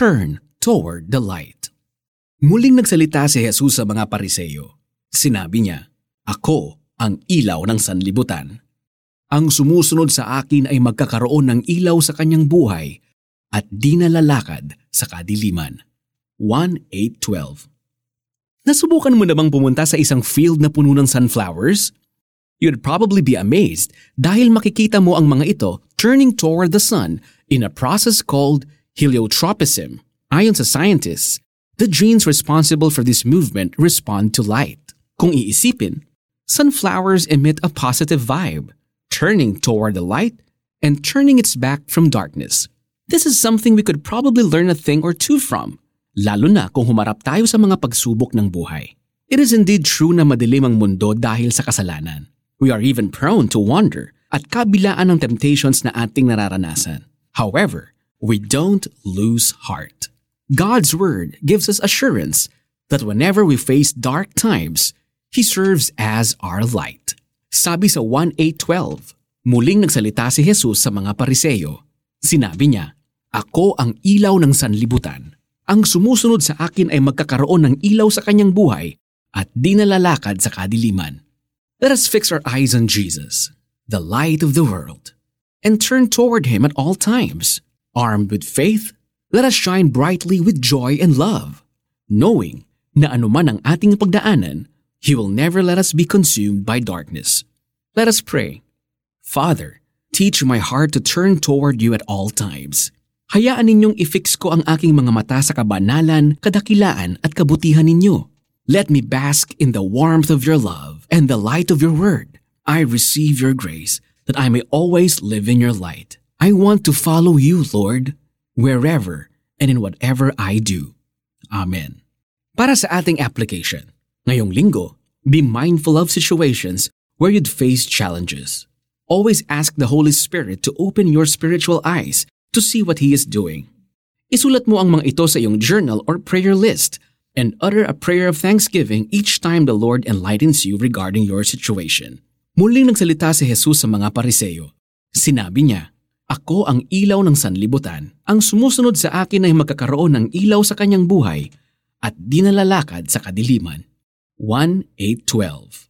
turn toward the light. Muling nagsalita si Jesus sa mga Pariseo. Sinabi niya, "Ako ang ilaw ng sanlibutan. Ang sumusunod sa akin ay magkakaroon ng ilaw sa kanyang buhay at di na lalakad sa kadiliman." Juan 8:12. Nasubukan mo na bang pumunta sa isang field na puno ng sunflowers? You'd probably be amazed dahil makikita mo ang mga ito turning toward the sun in a process called heliotropism. Ayon sa scientists, the genes responsible for this movement respond to light. Kung iisipin, sunflowers emit a positive vibe, turning toward the light and turning its back from darkness. This is something we could probably learn a thing or two from, lalo na kung humarap tayo sa mga pagsubok ng buhay. It is indeed true na madilim ang mundo dahil sa kasalanan. We are even prone to wander at kabilaan ng temptations na ating nararanasan. However, we don't lose heart. God's Word gives us assurance that whenever we face dark times, He serves as our light. Sabi sa 1:8-12, muling nagsalita si Jesus sa mga Pariseo. Sinabi niya, "Ako ang ilaw ng sanlibutan. Ang sumusunod sa akin ay magkakaroon ng ilaw sa kanyang buhay at di na lalakad sa kadiliman." Let us fix our eyes on Jesus, the light of the world, and turn toward Him at all times. Armed with faith, let us shine brightly with joy and love, knowing na anuman ang ating pagdaanan, He will never let us be consumed by darkness. Let us pray. Father, teach my heart to turn toward You at all times. Hayaan ninyong i-fix ko ang aking mga mata sa kabanalan, kadakilaan at kabutihan ninyo. Let me bask in the warmth of Your love and the light of Your Word. I receive Your grace that I may always live in Your light. I want to follow You, Lord, wherever and in whatever I do. Amen. Para sa ating application, ngayong linggo, be mindful of situations where you'd face challenges. Always ask the Holy Spirit to open your spiritual eyes to see what He is doing. Isulat mo ang mga ito sa iyong journal or prayer list and utter a prayer of thanksgiving each time the Lord enlightens you regarding your situation. Muling nagsalita si Jesus sa mga Pariseo. Sinabi niya, "Ako ang ilaw ng sanlibutan. Ang sumusunod sa akin ay magkakaroon ng ilaw sa kanyang buhay at di na lalakad sa kadiliman." 1:8-12